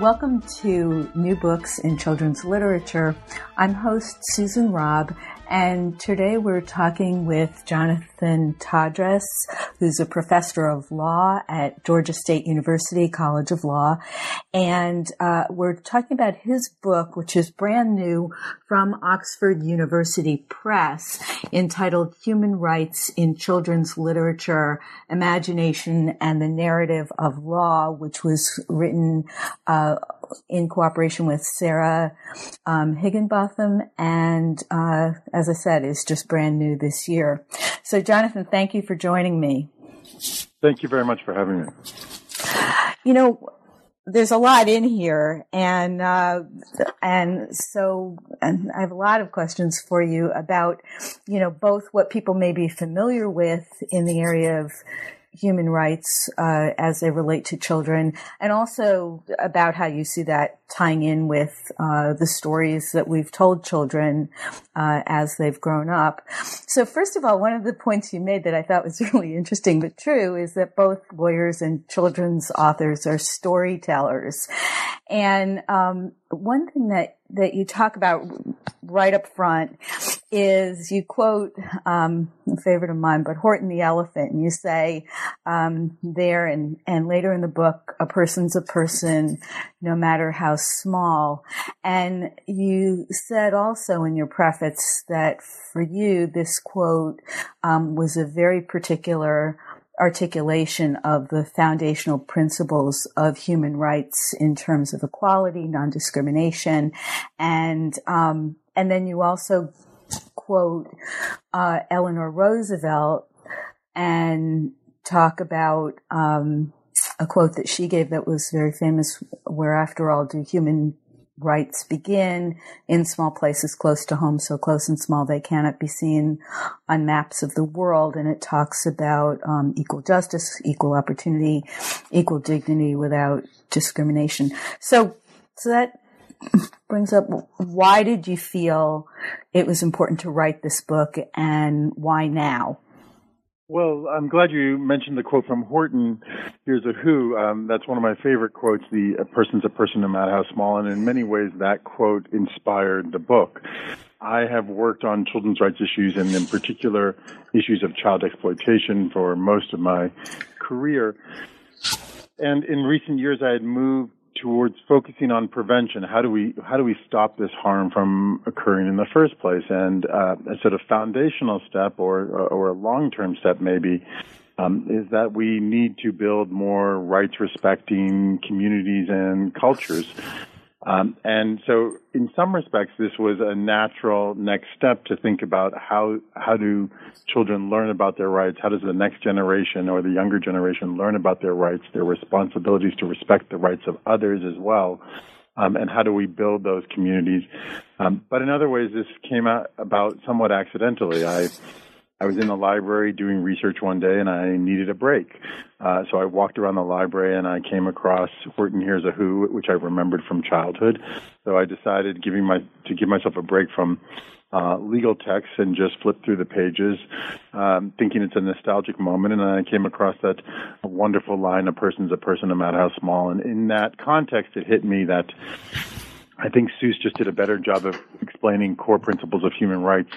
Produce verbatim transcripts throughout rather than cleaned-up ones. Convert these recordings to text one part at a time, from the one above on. Welcome to New Books in Children's Literature. I'm host Susan Robb, and today we're talking with Jonathan Todres, who's a professor of law at Georgia State University College of Law. And uh, we're talking about his book, which is brand new from Oxford University Press, entitled Human Rights in Children's Literature, Imagination and the Narrative of Law, which was written uh in cooperation with Sarah um, Higginbotham, and uh, as I said, is just brand new this year. So, Jonathan, thank you for joining me. Thank you very much for having me. You know, there's a lot in here, and uh, and so and I have a lot of questions for you about, you know, both what people may be familiar with in the area of human rights uh, as they relate to children, and also about how you see that tying in with uh, the stories that we've told children uh, as they've grown up. So first of all, one of the points you made that I thought was really interesting but true is that both lawyers and children's authors are storytellers. And um, one thing that, that you talk about right up front is you quote um, a favorite of mine, but Horton the Elephant, and you say um, there and, and later in the book, a person's a person, no matter how small. And you said also in your preface that for you, this quote um, was a very particular articulation of the foundational principles of human rights in terms of equality, non-discrimination, and um, and then you also quote uh, Eleanor Roosevelt and talk about um, a quote that she gave that was very famous, where, after all, do human rights begin? In small places close to home, so close and small they cannot be seen on maps of the world. And it talks about um, equal justice, equal opportunity, equal dignity without discrimination. So, so that brings up, why did you feel it was important to write this book, and why now? Well, I'm glad you mentioned the quote from Horton Hears a Who. Um, that's one of my favorite quotes, the a person's a person no matter how small. And in many ways, that quote inspired the book. I have worked on children's rights issues, and in particular, issues of child exploitation for most of my career. And in recent years, I had moved towards focusing on prevention. How do we how do we stop this harm from occurring in the first place? And uh, a sort of foundational step, or or a long-term step maybe, um, is that we need to build more rights-respecting communities and cultures. Um, and so, in some respects, this was a natural next step to think about how how do children learn about their rights? How does the next generation or the younger generation learn about their rights, their responsibilities to respect the rights of others as well? Um, and how do we build those communities? Um, but in other ways, this came out about somewhat accidentally. I I was in the library doing research one day, and I needed a break. Uh, so I walked around the library, and I came across Horton Hears a Who, which I remembered from childhood. So I decided giving my to give myself a break from uh, legal texts and just flip through the pages, um, thinking it's a nostalgic moment. And I came across that wonderful line, a person's a person no matter how small. And in that context, it hit me that I think Seuss just did a better job of explaining core principles of human rights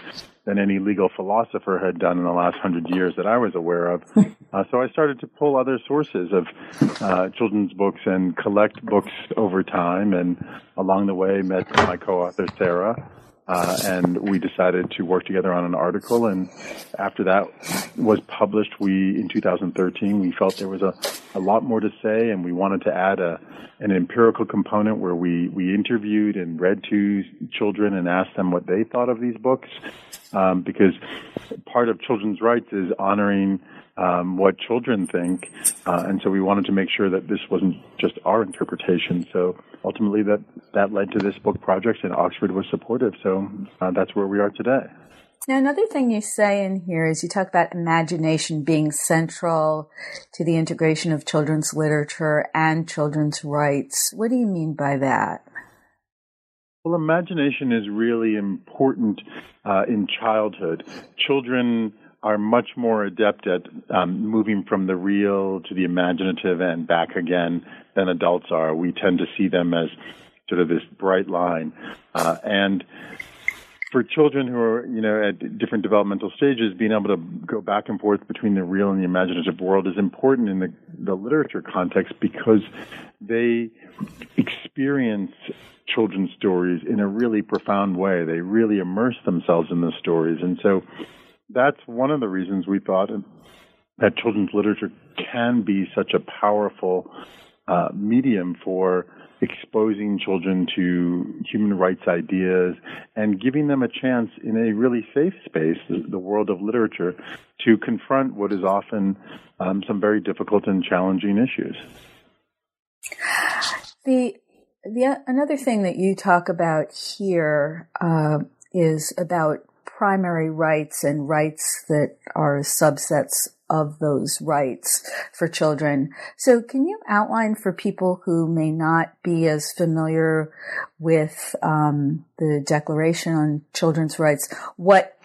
than any legal philosopher had done in the last hundred years that I was aware of. Uh, so I started to pull other sources of uh, children's books and collect books over time, and along the way met my co-author, Sarah, uh, and we decided to work together on an article. And after that was published, we in twenty thirteen, we felt there was a a lot more to say, and we wanted to add a, an empirical component where we, we interviewed and read to children and asked them what they thought of these books, um, because part of children's rights is honoring um, what children think, uh, and so we wanted to make sure that this wasn't just our interpretation. So ultimately that, that led to this book project, and Oxford was supportive, so uh, that's where we are today. Now, another thing you say in here is you talk about imagination being central to the integration of children's literature and children's rights. What do you mean by that? Well, imagination is really important uh, in childhood. Children are much more adept at um, moving from the real to the imaginative and back again than adults are. We tend to see them as sort of this bright line. Uh, and... For children who are, you know, at different developmental stages, being able to go back and forth between the real and the imaginative world is important in the, the literature context, because they experience children's stories in a really profound way. They really immerse themselves in the stories. And so that's one of the reasons we thought that children's literature can be such a powerful uh, medium for exposing children to human rights ideas and giving them a chance in a really safe space, the world of literature, to confront what is often um, some very difficult and challenging issues. The, the another thing that you talk about here uh, is about primary rights and rights that are subsets of those rights for children. So can you outline for people who may not be as familiar with um, the Declaration on Children's Rights, what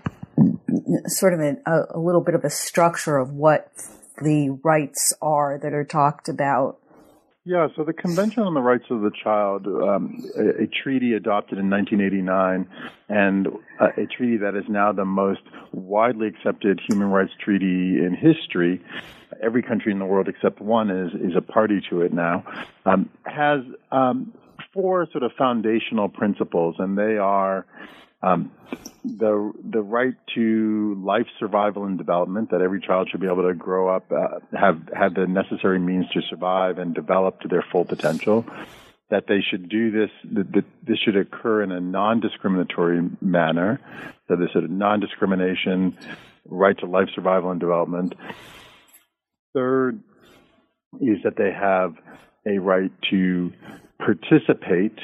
sort of a, a little bit of a structure of what the rights are that are talked about? Yeah, so the Convention on the Rights of the Child, um, a, a treaty adopted in nineteen eighty-nine, and a, a treaty that is now the most widely accepted human rights treaty in history. Every country in the world except one is, is a party to it now, um, has um, four sort of foundational principles, and they are um, the the right to life, survival, and development, that every child should be able to grow up, uh, have had the necessary means to survive and develop to their full potential, that they should do this, that, that this should occur in a non-discriminatory manner, so this is a non-discrimination, right to life, survival, and development. Third is that they have a right to participate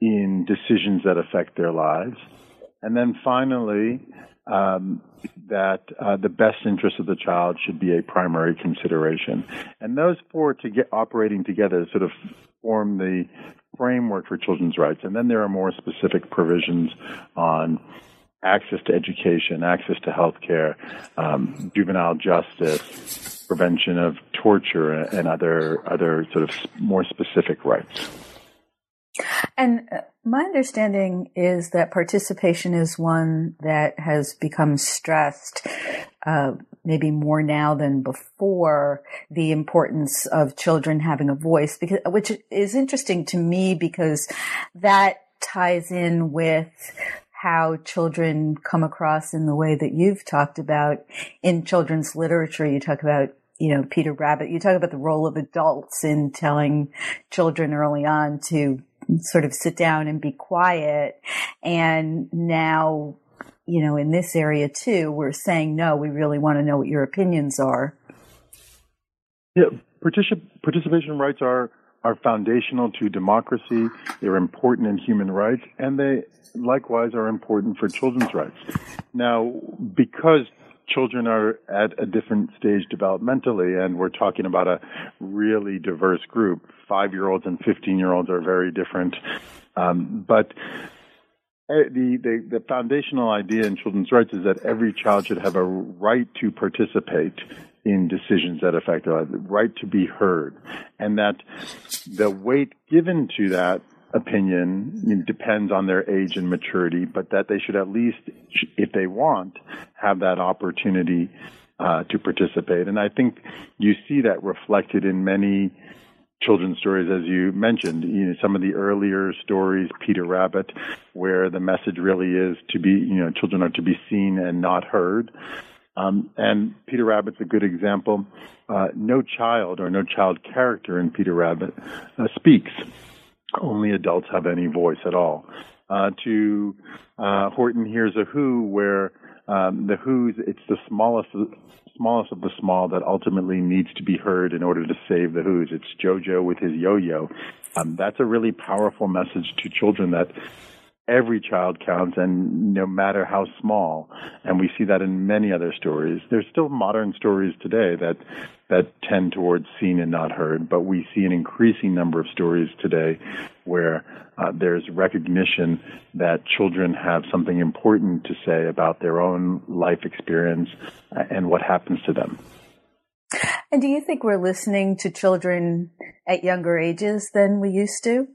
in decisions that affect their lives. And then finally, um, that uh, the best interest of the child should be a primary consideration. And those four to get operating together sort of form the framework for children's rights. And then there are more specific provisions on access to education, access to health care, um, juvenile justice, prevention of torture, and other other sort of more specific rights. And my understanding is that participation is one that has become stressed, uh, maybe more now than before, the importance of children having a voice, because, which is interesting to me because that ties in with how children come across in the way that you've talked about in children's literature. You talk about you know, Peter Rabbit, you talk about the role of adults in telling children early on to sort of sit down and be quiet. And now, you know, in this area too, we're saying, no, we really want to know what your opinions are. Yeah, particip- participation rights are, are foundational to democracy. They're important in human rights, and they likewise are important for children's rights. Now, because children are at a different stage developmentally, and we're talking about a really diverse group. Five-year-olds and fifteen-year-olds are very different. Um, but the, the, the foundational idea in children's rights is that every child should have a right to participate in decisions that affect their life, the right to be heard, and that the weight given to that opinion depends on their age and maturity, but that they should at least, if they want, have that opportunity uh, to participate. And I think you see that reflected in many children's stories, as you mentioned. You know, some of the earlier stories, Peter Rabbit, where the message really is to be, you know, children are to be seen and not heard. Um, and Peter Rabbit's a good example. Uh, no child or no child character in Peter Rabbit uh, speaks. Only adults have any voice at all. Uh, to uh, Horton Hears a Who, where um, the Who's, it's the smallest smallest of the small that ultimately needs to be heard in order to save the Who's. It's JoJo with his yo-yo. Um, that's a really powerful message to children that every child counts, and no matter how small. And we see that in many other stories. There's still modern stories today that that tend towards seen and not heard, but we see an increasing number of stories today where uh, there's recognition that children have something important to say about their own life experience and what happens to them. And do you think we're listening to children at younger ages than we used to?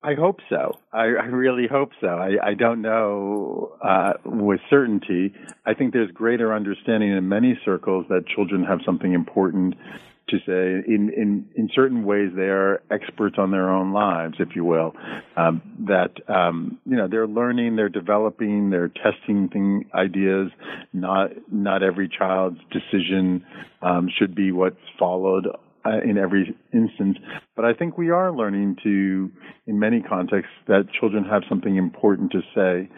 I hope so. I, I really hope so. I, I don't know uh, with certainty. I think there's greater understanding in many circles that children have something important to say. In in, in certain ways, they are experts on their own lives, if you will. Um, that um, you know, they're learning, they're developing, they're testing thing, ideas. Not not every child's decision um, should be what's followed in every instance, but I think we are learning to, in many contexts, that children have something important to say.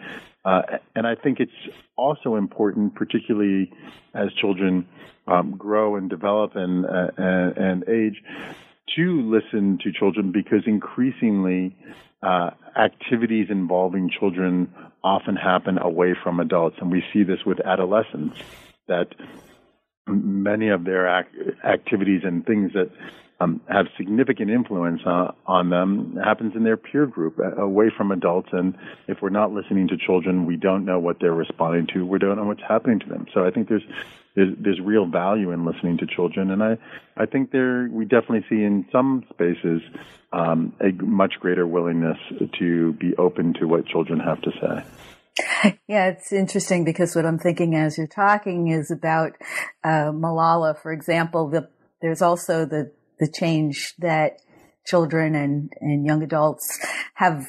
Uh, and I think it's also important, particularly as children um, grow and develop and, uh, and, and age, to listen to children, because increasingly uh, activities involving children often happen away from adults. And we see this with adolescents, that many of their act- activities and things that um, have significant influence uh, on them happens in their peer group, uh, away from adults. And if we're not listening to children, we don't know what they're responding to. We don't know what's happening to them. So I think there's there's, there's real value in listening to children. And I, I think there we definitely see in some spaces um, a much greater willingness to be open to what children have to say. Yeah, it's interesting, because what I'm thinking as you're talking is about uh, Malala, for example. The, there's also the, the change that children and, and young adults have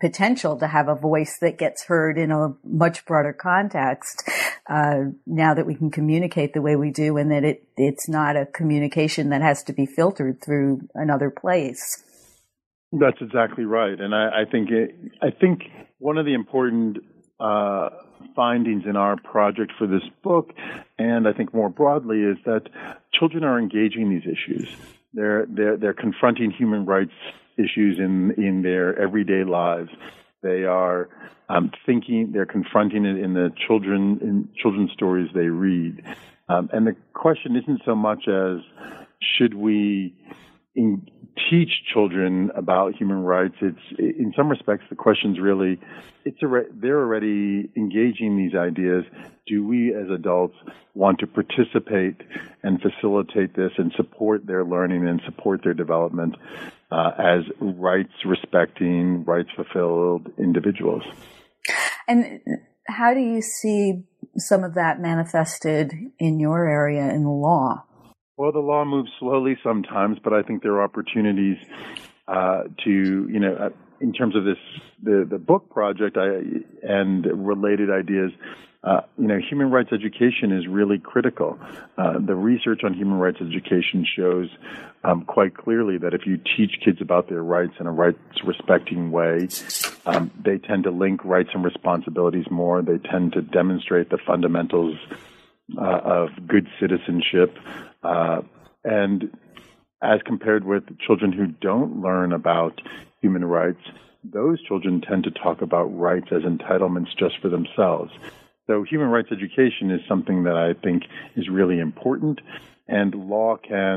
potential to have a voice that gets heard in a much broader context uh, now that we can communicate the way we do, and that it it's not a communication that has to be filtered through another place. That's exactly right. And I, I think it, I think one of the important Uh, findings in our project for this book, and I think more broadly, is that children are engaging these issues. They're they're they're confronting human rights issues in in their everyday lives. They are um, thinking. They're confronting it in the children in children's stories they read. Um, and the question isn't so much as should we in, teach children about human rights. It's in some respects the question's really it's already, they're already engaging these ideas. Do we as adults want to participate and facilitate this and support their learning and support their development uh, as rights respecting, rights fulfilled individuals? And how do you see some of that manifested in your area in law? Well, the law moves slowly sometimes, but I think there are opportunities uh, to, you know, in terms of this, the, the book project I, and related ideas, uh, you know, human rights education is really critical. Uh, the research on human rights education shows um, quite clearly that if you teach kids about their rights in a rights-respecting way, um, they tend to link rights and responsibilities more. They tend to demonstrate the fundamentals Uh, of good citizenship, uh, and as compared with children who don't learn about human rights, those children tend to talk about rights as entitlements just for themselves. So human rights education is something that I think is really important, and law can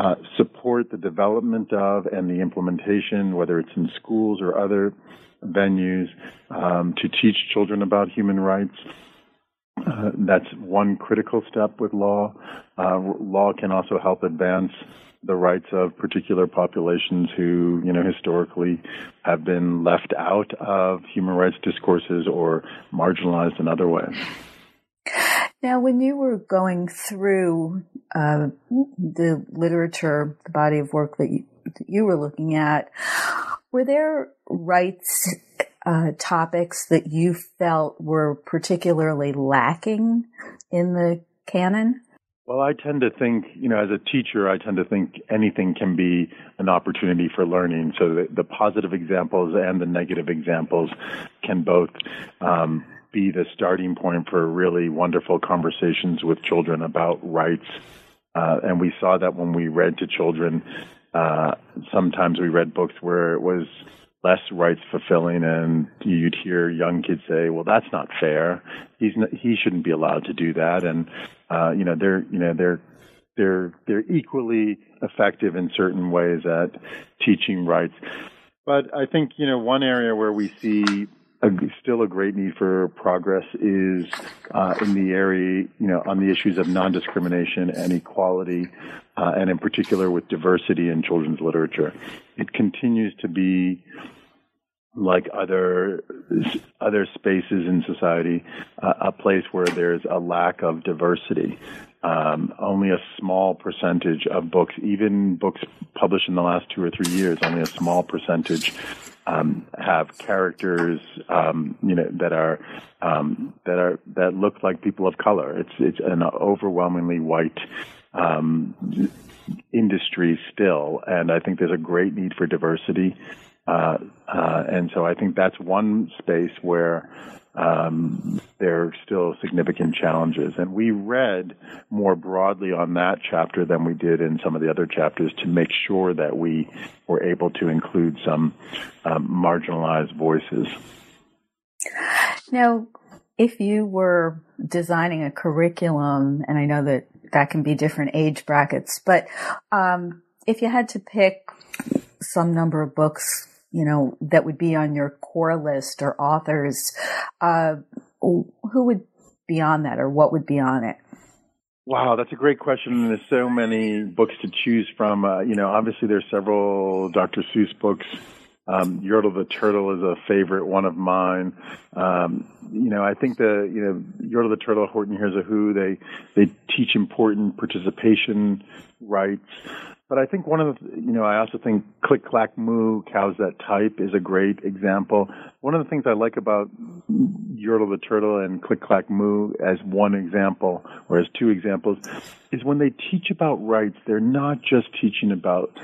uh, support the development of and the implementation, whether it's in schools or other venues, um, to teach children about human rights. Uh, that's one critical step with law. Uh, law can also help advance the rights of particular populations who, you know, historically have been left out of human rights discourses or marginalized in other ways. Now, when you were going through uh, the literature, the body of work that you, that you were looking at, were there rights Uh, topics that you felt were particularly lacking in the canon? Well, I tend to think, you know, as a teacher, I tend to think anything can be an opportunity for learning. So the, the positive examples and the negative examples can both um, be the starting point for really wonderful conversations with children about rights. Uh, and we saw that when we read to children. Uh, sometimes we read books where it was less rights fulfilling, and you'd hear young kids say, "Well, that's not fair. He's not, he shouldn't be allowed to do that." And uh, you know, they're you know they're they're they're equally effective in certain ways at teaching rights. But I think you know one area where we see a, still a great need for progress is uh, in the area you know on the issues of non-discrimination and equality. Uh, and in particular with diversity in children's literature. It continues to be, like other other spaces in society, uh, a place where there's a lack of diversity. Um, only a small percentage of books, even books published in the last two or three years, only a small percentage um, have characters, um, you know, that are um, that are that look like people of color. It's it's an overwhelmingly white Um, industry still, and I think there's a great need for diversity. Uh, uh, and so I think that's one space where um, there are still significant challenges. And we read more broadly on that chapter than we did in some of the other chapters to make sure that we were able to include some um, marginalized voices. Now, if you were designing a curriculum, and I know that that can be different age brackets, but um, if you had to pick some number of books, you know, that would be on your core list or authors, uh, who would be on that, or what would be on it? Wow, that's a great question. There's so many books to choose from. Uh, you know, obviously there's several Doctor Seuss books. Um, Yertle the Turtle is a favorite one of mine. Um, you know, I think the, you know, Yertle the Turtle, Horton Hears a Who, they, they teach important participation rights. But I think one of the, you know, I also think Click Clack Moo, Cows That Type is a great example. One of the things I like about Yertle the Turtle and Click Clack Moo as one example, or as two examples, is when they teach about rights, they're not just teaching about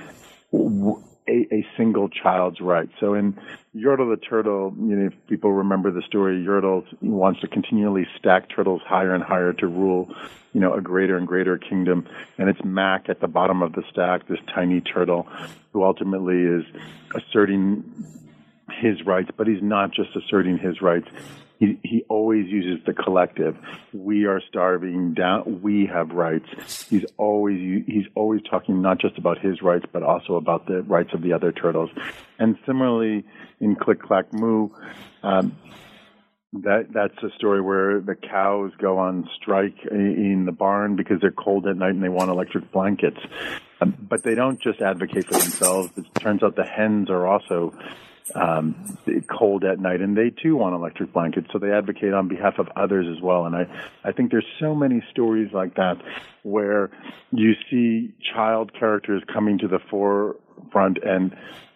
w- A, a single child's right. So in Yertle the Turtle, you know, if people remember the story, Yertle wants to continually stack turtles higher and higher to rule, you know, a greater and greater kingdom. And it's Mac at the bottom of the stack, this tiny turtle, who ultimately is asserting his rights, but he's not just asserting his rights. He, he always uses the collective. We are starving down. We have rights. He's always he's always talking not just about his rights, but also about the rights of the other turtles. And similarly, in Click Clack Moo, um, that that's a story where the cows go on strike in the barn because they're cold at night and they want electric blankets. Um, but they don't just advocate for themselves. It turns out the hens are also Um, cold at night, and they too want electric blankets, so they advocate on behalf of others as well. And I, I think there's so many stories like that where you see child characters coming to the forefront and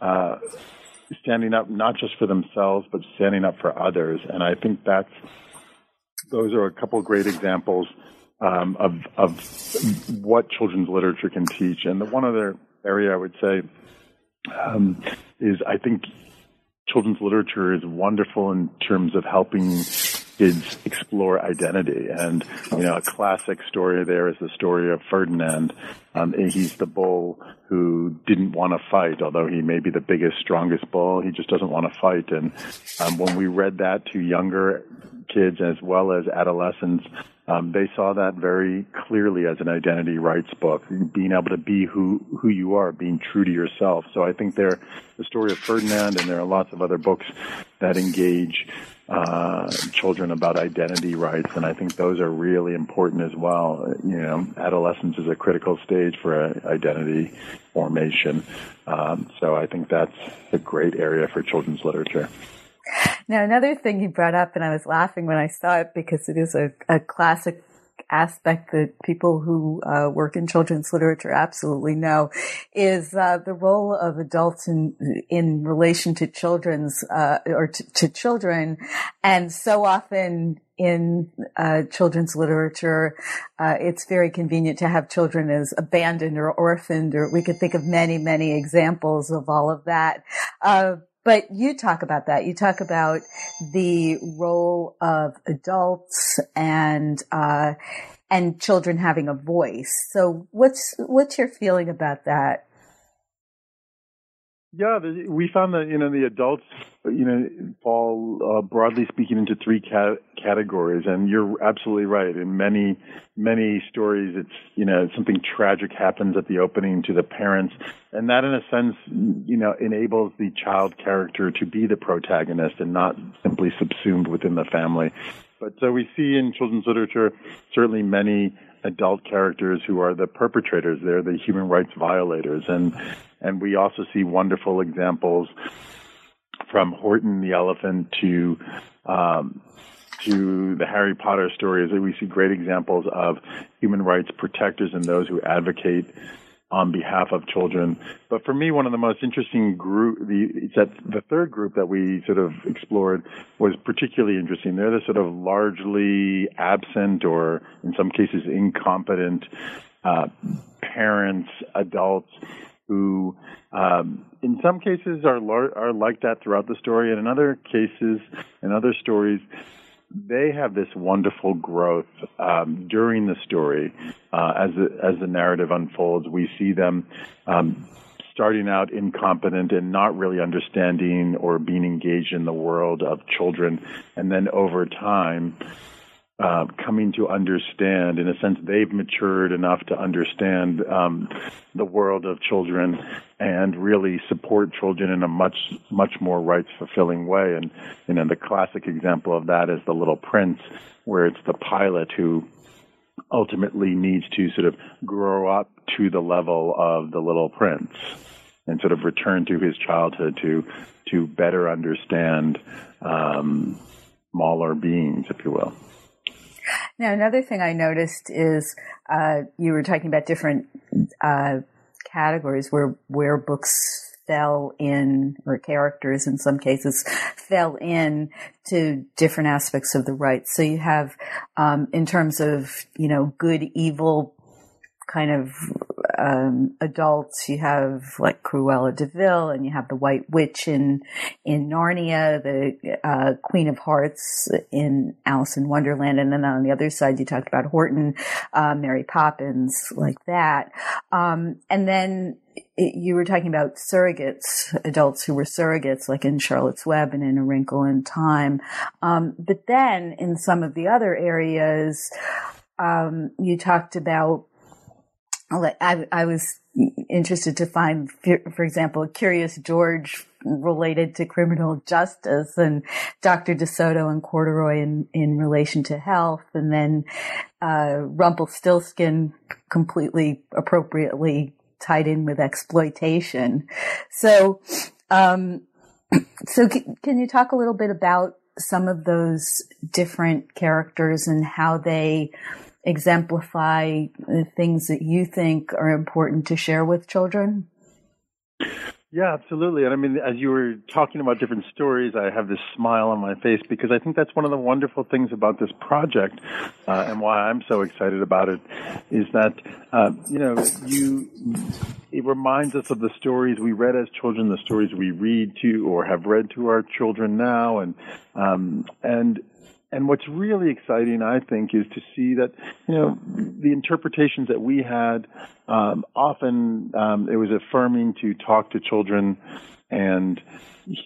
uh, standing up not just for themselves, but standing up for others. And I think that's those are a couple great examples um, of of what children's literature can teach. And the one other area I would say um, is I think children's literature is wonderful in terms of helping kids explore identity. And, you know, a classic story there is the story of Ferdinand. Um, he's the bull who didn't want to fight, although he may be the biggest, strongest bull. He just doesn't want to fight. And um, when we read that to younger kids as well as adolescents, um, they saw that very clearly as an identity rights book, being able to be who, who you are, being true to yourself. So I think there, the story of Ferdinand, and there are lots of other books that engage uh, children about identity rights, and I think those are really important as well. You know, adolescence is a critical stage for uh, identity formation. Um, so I think that's a great area for children's literature. Now, another thing you brought up, and I was laughing when I saw it because it is a, a classic aspect that people who uh, work in children's literature absolutely know, is uh, the role of adults in in relation to children's uh, or t- to children. And so often in uh, children's literature. Uh, it's very convenient to have children as abandoned or orphaned, or we could think of many, many examples of all of that. Uh, But you talk about that. You talk about the role of adults and uh, and children having a voice. So what's what's your feeling about that? Yeah, we found that, you know, the adults, you know, fall, uh, broadly speaking, into three ca- categories. And you're absolutely right. In many, many stories, it's, you know, something tragic happens at the opening to the parents. And that, in a sense, you know, enables the child character to be the protagonist and not simply subsumed within the family. But so we see in children's literature certainly many adult characters who are the perpetrators. They're the human rights violators. And and we also see wonderful examples from Horton the Elephant to um, to the Harry Potter stories. We see great examples of human rights protectors and those who advocate on behalf of children. But for me, one of the most interesting group, the, that the third group that we sort of explored was particularly interesting. They're the sort of largely absent or in some cases incompetent uh, parents, adults, who um, in some cases are lar- are like that throughout the story. And in other cases, in other stories, they have this wonderful growth um, during the story. Uh, as the, as the narrative unfolds, we see them um, starting out incompetent and not really understanding or being engaged in the world of children, and then over time uh, coming to understand. In a sense, they've matured enough to understand um, the world of children and really support children in a much, much more rights-fulfilling way. And, you know, the classic example of that is The Little Prince, where it's the pilot who ultimately needs to sort of grow up to the level of the Little Prince and sort of return to his childhood to to better understand um, smaller beings, if you will. Now, another thing I noticed is uh, you were talking about different uh, categories where where books fell in, or characters in some cases fell in to different aspects of the rights. So you have, um, in terms of, you know, good, evil kind of um, adults, you have like Cruella de Vil, and you have the White Witch in in Narnia, the uh, Queen of Hearts in Alice in Wonderland, and then on the other side you talked about Horton, uh, Mary Poppins, like that. Um, and then you were talking about surrogates, adults who were surrogates, like in Charlotte's Web and in A Wrinkle in Time. Um, but then in some of the other areas, um, you talked about, I, I was interested to find, for example, Curious George related to criminal justice, and Doctor DeSoto and Corduroy in, in relation to health, and then uh, Rumpelstiltskin completely appropriately tied in with exploitation. So, um, so can, can you talk a little bit about some of those different characters and how they exemplify the things that you think are important to share with children? Yeah, absolutely. And I mean, as you were talking about different stories, I have this smile on my face because I think that's one of the wonderful things about this project, uh, and why I'm so excited about it, is that, uh, you know, you it reminds us of the stories we read as children, the stories we read to or have read to our children now. And, um, and, And what's really exciting, I think, is to see that, you know, the interpretations that we had, um, often um, it was affirming to talk to children and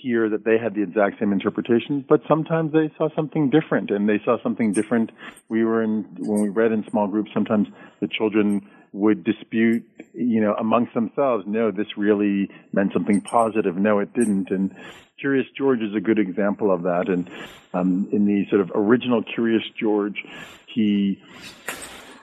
hear that they had the exact same interpretations, but sometimes they saw something different, and they saw something different. We were in, when we read in small groups, sometimes the children would dispute, you know, amongst themselves, no, this really meant something positive, no, it didn't. And Curious George is a good example of that. And um, in the sort of original Curious George, he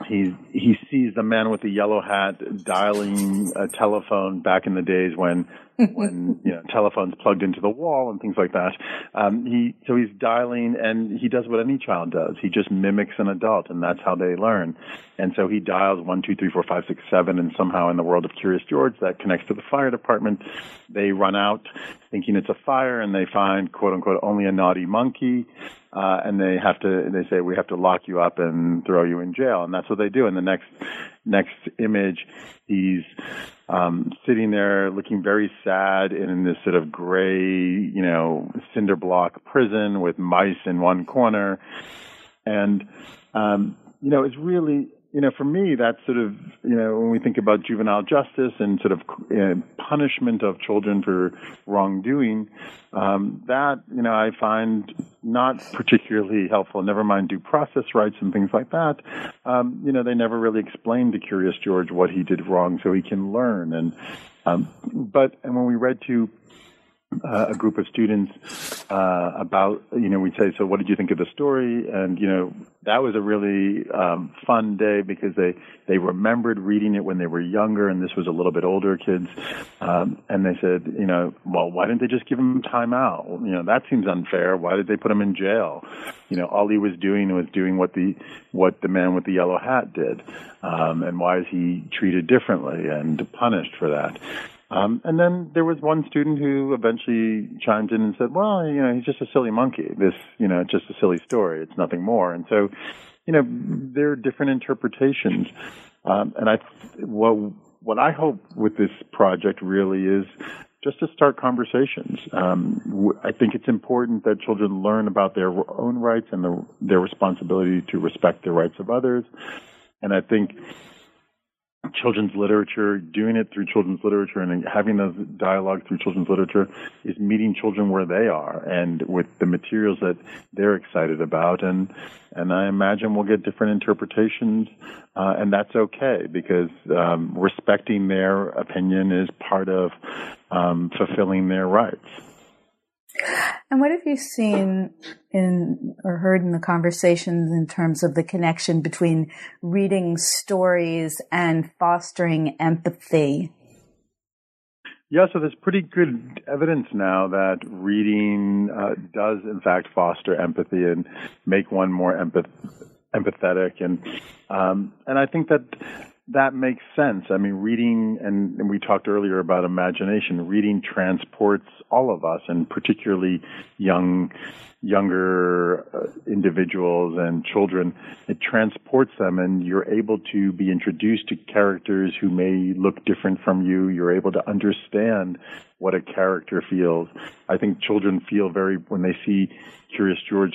he he sees the man with the yellow hat dialing a telephone back in the days when when you know, telephones plugged into the wall and things like that. Um, he so he's dialing, and he does what any child does. He just mimics an adult, and that's how they learn. And so he dials one, two, three, four, five, six, seven, and somehow in the world of Curious George, that connects to the fire department. They run out thinking it's a fire, and they find, quote unquote, only a naughty monkey. Uh, and they have to, they say, we have to lock you up and throw you in jail. And that's what they do. And the next, next image, he's, um, sitting there looking very sad in this sort of gray, you know, cinder block prison with mice in one corner. And, um, you know, it's really, you know, for me, that's sort of, you know, when we think about juvenile justice and sort of uh, punishment of children for wrongdoing, um, that, you know, I find not particularly helpful, never mind due process rights and things like that. Um, you know, they never really explained to Curious George what he did wrong so he can learn. And, um, but, and when we read to, Uh, a group of students uh, about, you know, we'd say, so what did you think of the story? And, you know, that was a really um, fun day because they, they remembered reading it when they were younger, and this was a little bit older kids. Um, and they said, you know, well, why didn't they just give him time out? You know, that seems unfair. Why did they put him in jail? You know, all he was doing was doing what the what the man with the yellow hat did. Um, and why is he treated differently and punished for that? Um, and then there was one student who eventually chimed in and said, well, you know, he's just a silly monkey. This, you know, it's just a silly story. It's nothing more. And so, you know, there are different interpretations. Um, and I, what, what I hope with this project really is just to start conversations. Um, I think it's important that children learn about their own rights and the, their responsibility to respect the rights of others. And I think children's literature, doing it through children's literature and having those dialogues through children's literature is meeting children where they are and with the materials that they're excited about. And and I imagine we'll get different interpretations, uh, and that's okay because um, respecting their opinion is part of um, fulfilling their rights. And what have you seen in or heard in the conversations in terms of the connection between reading stories and fostering empathy? Yeah, so there's pretty good evidence now that reading uh, does, in fact, foster empathy and make one more empath- empathetic. And um, and I think that that makes sense. I mean, reading, and, and we talked earlier about imagination, reading transports all of us, and particularly young, younger uh, individuals and children. It transports them, and you're able to be introduced to characters who may look different from you. You're able to understand what a character feels. I think children feel very, when they see Curious George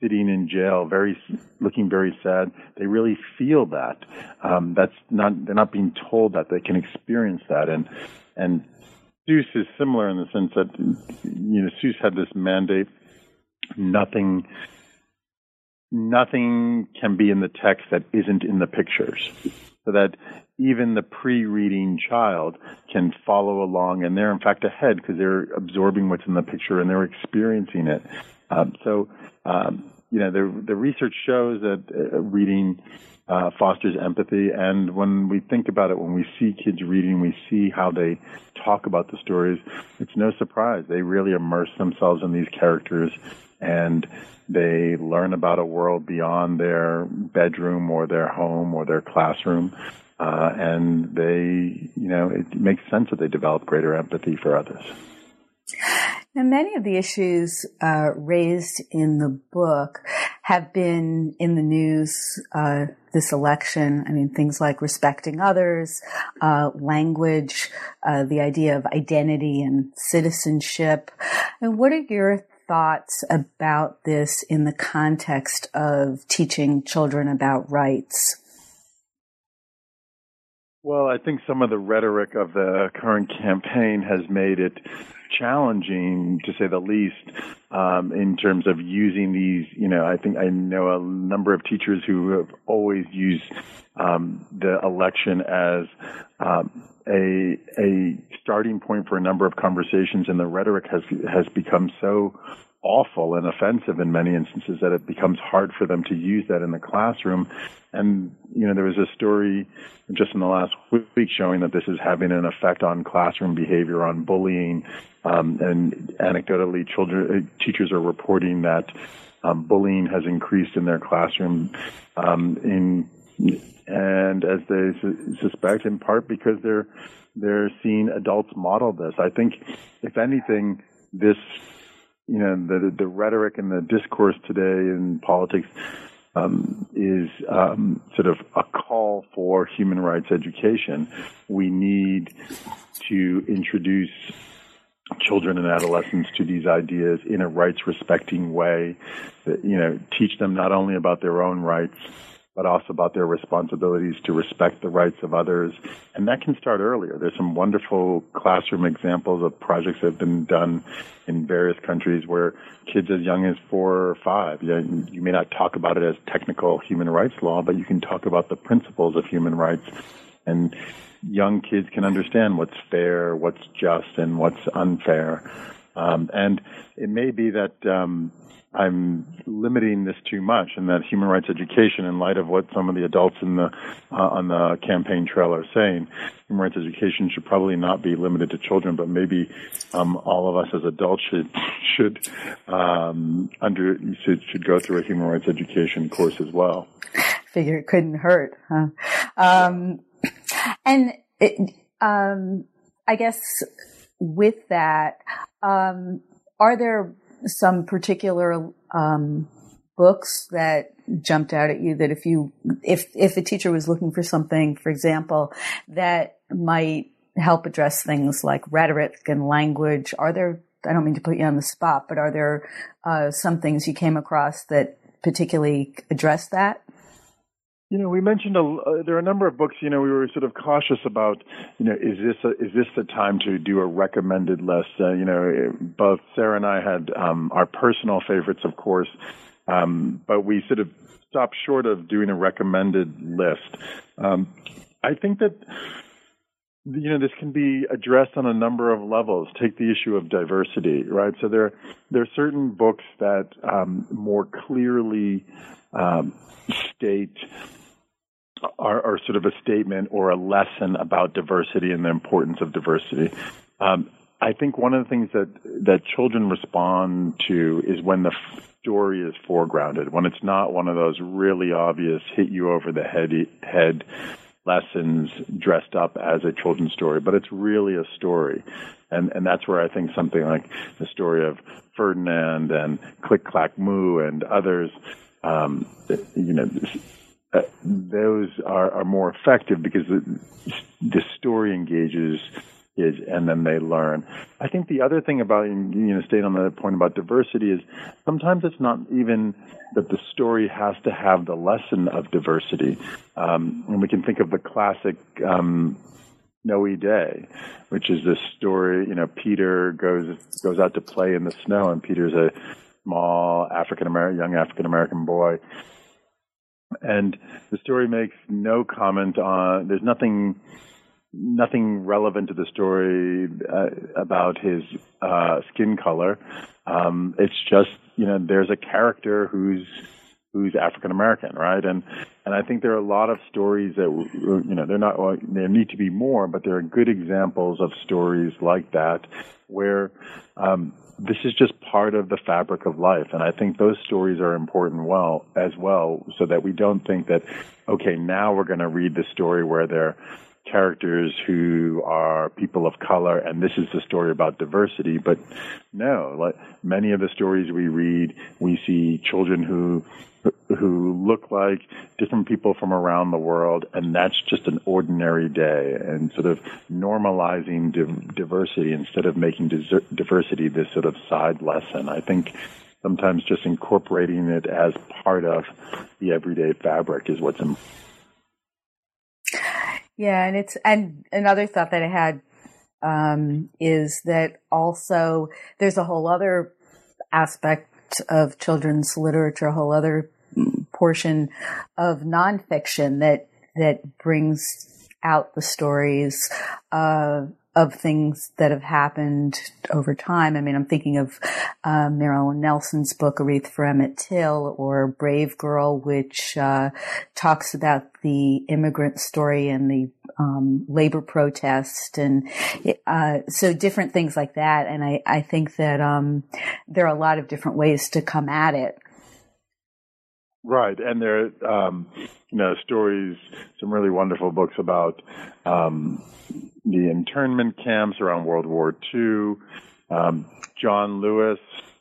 sitting in jail, very looking very sad, they really feel that. Um, that's not they're not being told that. They can experience that. And and Seuss is similar in the sense that, you know, Seuss had this mandate: nothing nothing can be in the text that isn't in the pictures, so that even the pre-reading child can follow along, and they're in fact ahead because they're absorbing what's in the picture and they're experiencing it. Um, so, um, you know, the, the research shows that uh, reading uh, fosters empathy. And when we think about it, when we see kids reading, we see how they talk about the stories. It's no surprise. They really immerse themselves in these characters, and they learn about a world beyond their bedroom or their home or their classroom. Uh, and they, you know, it makes sense that they develop greater empathy for others. Now, many of the issues uh, raised in the book have been in the news uh, this election. I mean, things like respecting others, uh, language, uh, the idea of identity and citizenship. And what are your thoughts about this in the context of teaching children about rights? Well, I think some of the rhetoric of the current campaign has made it challenging, to say the least, um, in terms of using these, you know, I think I know a number of teachers who have always used um, the election as um, a a starting point for a number of conversations, and the rhetoric has has become so awful and offensive in many instances that it becomes hard for them to use that in the classroom. And, you know, there was a story just in the last week showing that this is having an effect on classroom behavior, on bullying. Um, and anecdotally, children, teachers are reporting that um, bullying has increased in their classroom um, in and as they su- suspect, in part because they're they're seeing adults model this. I think, if anything, this, you know, the the rhetoric and the discourse today in politics um, is um, sort of a call for human rights education. We need to introduce children and adolescents to these ideas in a rights-respecting way. That, you know, teach them not only about their own rights, but also about their responsibilities to respect the rights of others. And that can start earlier. There's some wonderful classroom examples of projects that have been done in various countries where kids as young as four or five, you know, you may not talk about it as technical human rights law, but you can talk about the principles of human rights. And young kids can understand what's fair, what's just, and what's unfair. Um, and it may be that um, I'm limiting this too much, and that human rights education, in light of what some of the adults in the uh, on the campaign trail are saying, human rights education should probably not be limited to children, but maybe um, all of us as adults should should um, under should, should go through a human rights education course as well. Figure it couldn't hurt, huh? Um, and it, um, I guess with that, um, are there some particular um, books that jumped out at you that if you, if if a teacher was looking for something, for example, that might help address things like rhetoric and language? Are there? I don't mean to put you on the spot, but are there uh, some things you came across that particularly address that? You know, we mentioned a, uh, there are a number of books. You know, we were sort of cautious about, you know, is this a, is this the time to do a recommended list? Uh, you know, both Sarah and I had um, our personal favorites, of course, um, but we sort of stopped short of doing a recommended list. Um, I think that, you know, this can be addressed on a number of levels. Take the issue of diversity, right? So there, there are certain books that um, more clearly um, state are, are sort of a statement or a lesson about diversity and the importance of diversity. Um, I think one of the things that, that children respond to is when the story is foregrounded, when it's not one of those really obvious hit you over the head head. lessons dressed up as a children's story, but it's really a story. And and that's where I think something like the story of Ferdinand and Click Clack Moo and others, um, you know, those are, are more effective because the, the story engages kids and then they learn. I think the other thing about, you know, staying on the point about diversity is sometimes it's not even that the story has to have the lesson of diversity. Um, and we can think of the classic um, Snowy Day, which is this story, you know, Peter goes goes out to play in the snow, and Peter's a small African-American, young African-American boy. And the story makes no comment on, there's nothing... nothing relevant to the story uh, about his uh, skin color. Um, it's just, you know, there's a character who's who's African American, right? And and I think there are a lot of stories that, you know, they're not, well, there need to be more, but there are good examples of stories like that where um, this is just part of the fabric of life. And I think those stories are important well as well, so that we don't think that, okay, now we're going to read the story where they're characters who are people of color, and this is the story about diversity. But no, like many of the stories we read, we see children who who look like different people from around the world, and that's just an ordinary day. And sort of normalizing di- diversity instead of making dis- diversity this sort of side lesson. I think sometimes just incorporating it as part of the everyday fabric is what's important. Yeah, and it's and another thought that I had um, is that also there's a whole other aspect of children's literature, a whole other portion of nonfiction that that brings out the stories uh, of things that have happened over time. I mean, I'm thinking of uh, Marilyn Nelson's book, A Wreath for Emmett Till, or Brave Girl, which uh, talks about the immigrant story and the um, labor protest, and uh, so different things like that. And I, I think that um, there are a lot of different ways to come at it. Right, and there are um, you know, stories, some really wonderful books about um, the internment camps around World War Two. Um, John Lewis,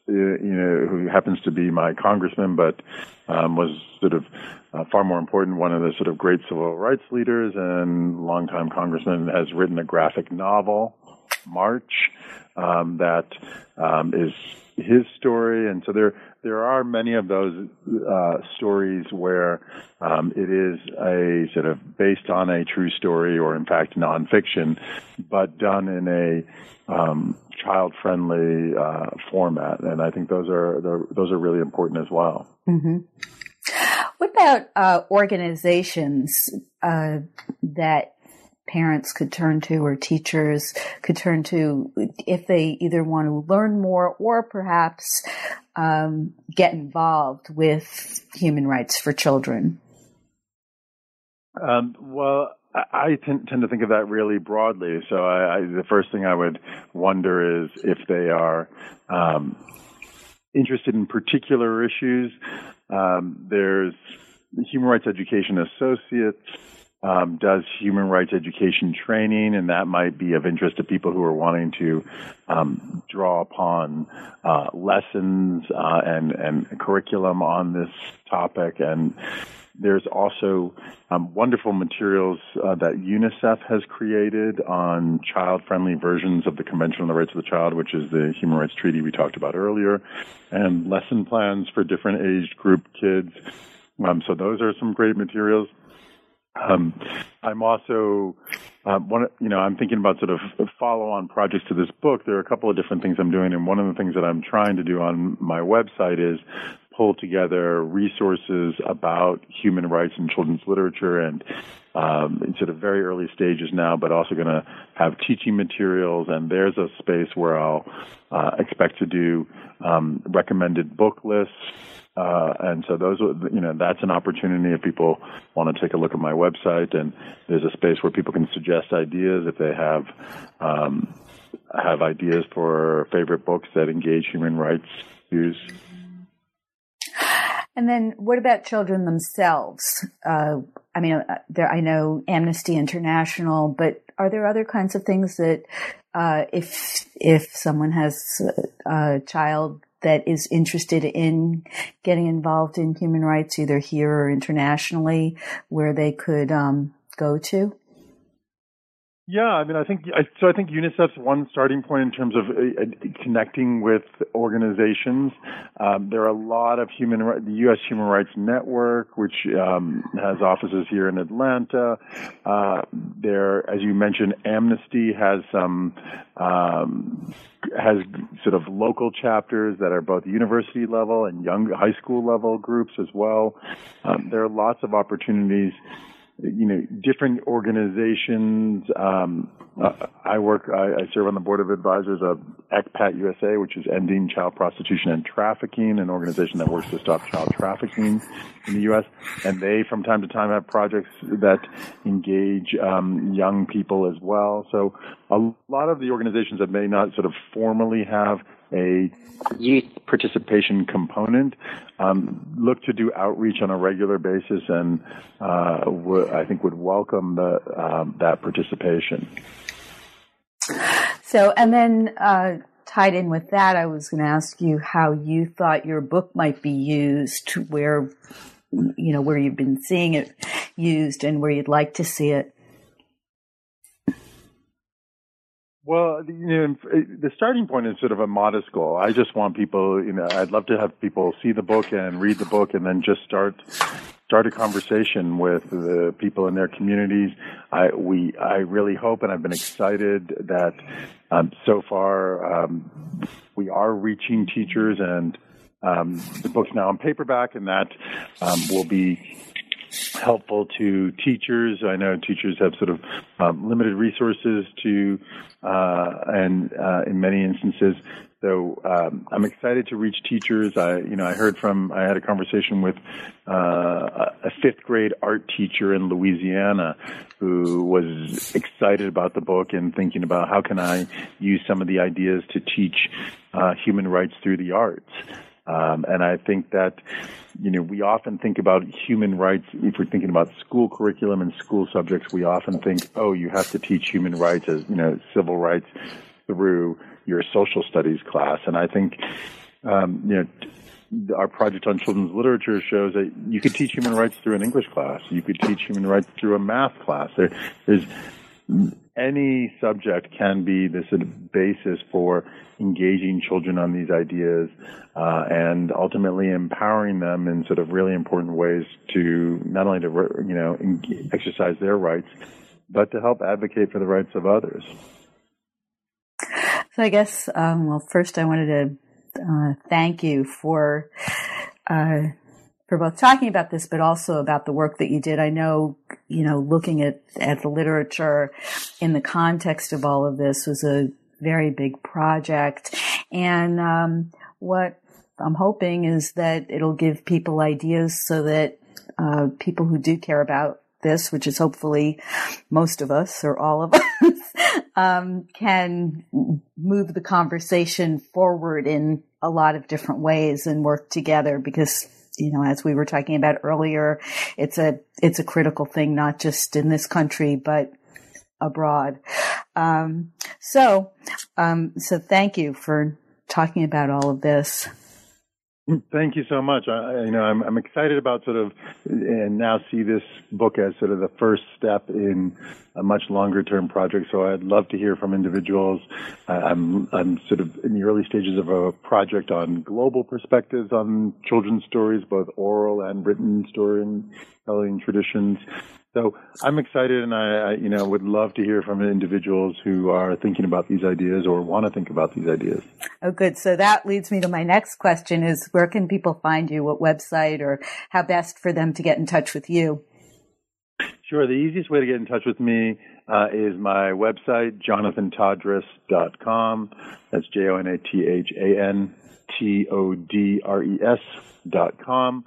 uh, you know, who happens to be my congressman, but um, was sort of uh, far more important, one of the sort of great civil rights leaders and longtime congressman, has written a graphic novel, March, um, that um, is his story, and so there there are many of those uh, stories where um, it is a sort of based on a true story or, in fact, nonfiction, but done in a um, child-friendly uh, format, and I think those are those are really important as well. Mm-hmm. What about uh, organizations uh, that parents could turn to, or teachers could turn to, if they either want to learn more or perhaps um, get involved with human rights for children? Um, well, I tend to think of that really broadly. So I, I, the first thing I would wonder is if they are um, interested in particular issues. Um, there's Human Rights Education Associates. Um, does human rights education training, and that might be of interest to people who are wanting to um, draw upon uh, lessons uh, and, and curriculum on this topic. And there's also um, wonderful materials uh, that UNICEF has created on child-friendly versions of the Convention on the Rights of the Child, which is the Human Rights Treaty we talked about earlier, and lesson plans for different age group kids. Um, so those are some great materials. Um, I'm also, uh, one, you know, I'm thinking about sort of follow-on projects to this book. There are a couple of different things I'm doing, and one of the things that I'm trying to do on my website is pull together resources about human rights and children's literature, and um, in sort of very early stages now, but also going to have teaching materials. And there's a space where I'll uh, expect to do um, recommended book lists. Uh, and so those, you know, that's an opportunity if people want to take a look at my website. And there's a space where people can suggest ideas if they have um, have ideas for favorite books that engage human rights issues. And then, what about children themselves? Uh, I mean, there, I know Amnesty International, but are there other kinds of things that, uh, if if someone has a, a child that is interested in getting involved in human rights, either here or internationally, where they could um, go to? Yeah, I mean, I think so. I think UNICEF's one starting point in terms of uh, connecting with organizations. Um, there are a lot of human rights, the U S Human Rights Network, which um, has offices here in Atlanta. Uh, there, as you mentioned, Amnesty has some um, has sort of local chapters that are both university level and young high school level groups as well. Um, there are lots of opportunities. You know, different organizations. Um, uh, I work. I, I serve on the board of advisors of ECPAT U S A, which is Ending Child Prostitution and Trafficking, an organization that works to stop child trafficking in the U S And they, from time to time, have projects that engage um, young people as well. So, a lot of the organizations that may not sort of formally have a youth participation component, um, look to do outreach on a regular basis, and uh, w- I think would welcome the, um, that participation. So, and then uh, tied in with that, I was going to ask you how you thought your book might be used, where, you know, where you've been seeing it used and where you'd like to see it. Well, you know, the starting point is sort of a modest goal. I just want people, you know, I'd love to have people see the book and read the book and then just start start a conversation with the people in their communities. I we I really hope, and I've been excited that um, so far um, we are reaching teachers, and um, the book's now in paperback, and that um, will be helpful to teachers. I know teachers have sort of um, limited resources to, uh, and uh, in many instances. So um, I'm excited to reach teachers. I, you know, I heard from, I had a conversation with uh, a fifth grade art teacher in Louisiana who was excited about the book and thinking about how can I use some of the ideas to teach uh, human rights through the arts. Um, and I think that, you know, we often think about human rights, if we're thinking about school curriculum and school subjects, we often think, oh, you have to teach human rights as, you know, civil rights through your social studies class. And I think, um, you know, t- our project on children's literature shows that you could teach human rights through an English class. You could teach human rights through a math class. There, there's any subject can be this sort of basis for engaging children on these ideas uh, and ultimately empowering them in sort of really important ways to not only to, you know, exercise their rights, but to help advocate for the rights of others. So I guess, um, well, first I wanted to uh, thank you for uh, for both talking about this, but also about the work that you did. I know, you know, looking at, at the literature in the context of all of this was a very big project. And um, what I'm hoping is that it'll give people ideas so that uh, people who do care about this, which is hopefully most of us or all of us, um, can move the conversation forward in a lot of different ways and work together because, you know, as we were talking about earlier, it's a, it's a critical thing, not just in this country, but abroad. Um, so, um, so thank you for talking about all of this. Thank you so much. I, you know, I'm, I'm excited about sort of, and now see this book as sort of the first step in a much longer term project. So I'd love to hear from individuals. I'm, I'm sort of in the early stages of a project on global perspectives on children's stories, both oral and written storytelling traditions. So I'm excited, and I, I, you know, would love to hear from individuals who are thinking about these ideas or want to think about these ideas. Oh, good. So that leads me to my next question: is where can people find you? What website, or how best for them to get in touch with you? Sure. The easiest way to get in touch with me uh, is my website, jonathan todres dot com. That's J O N A T H A N T O D R E S dot com.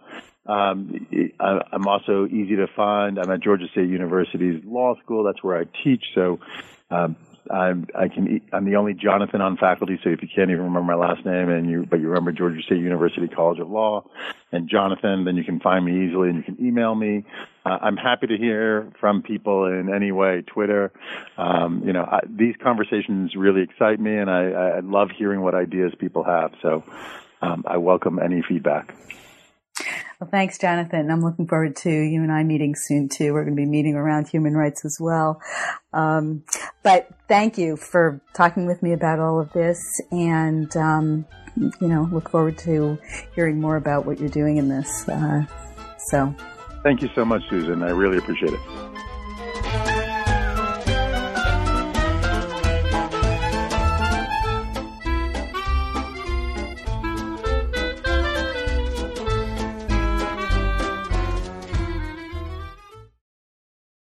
Um, I'm also easy to find. I'm at Georgia State University's Law School. That's where I teach. So um, I'm, I can, I'm the only Jonathan on faculty. So if you can't even remember my last name, and you but you remember Georgia State University College of Law and Jonathan, then you can find me easily, and you can email me. Uh, I'm happy to hear from people in any way. Twitter, um, you know, I, these conversations really excite me, and I, I love hearing what ideas people have. So um, I welcome any feedback. Well, thanks, Jonathan. I'm looking forward to you and I meeting soon, too. We're going to be meeting around human rights as well. Um, but thank you for talking with me about all of this, and, um, you know, look forward to hearing more about what you're doing in this. Uh, so, thank you so much, Susan. I really appreciate it.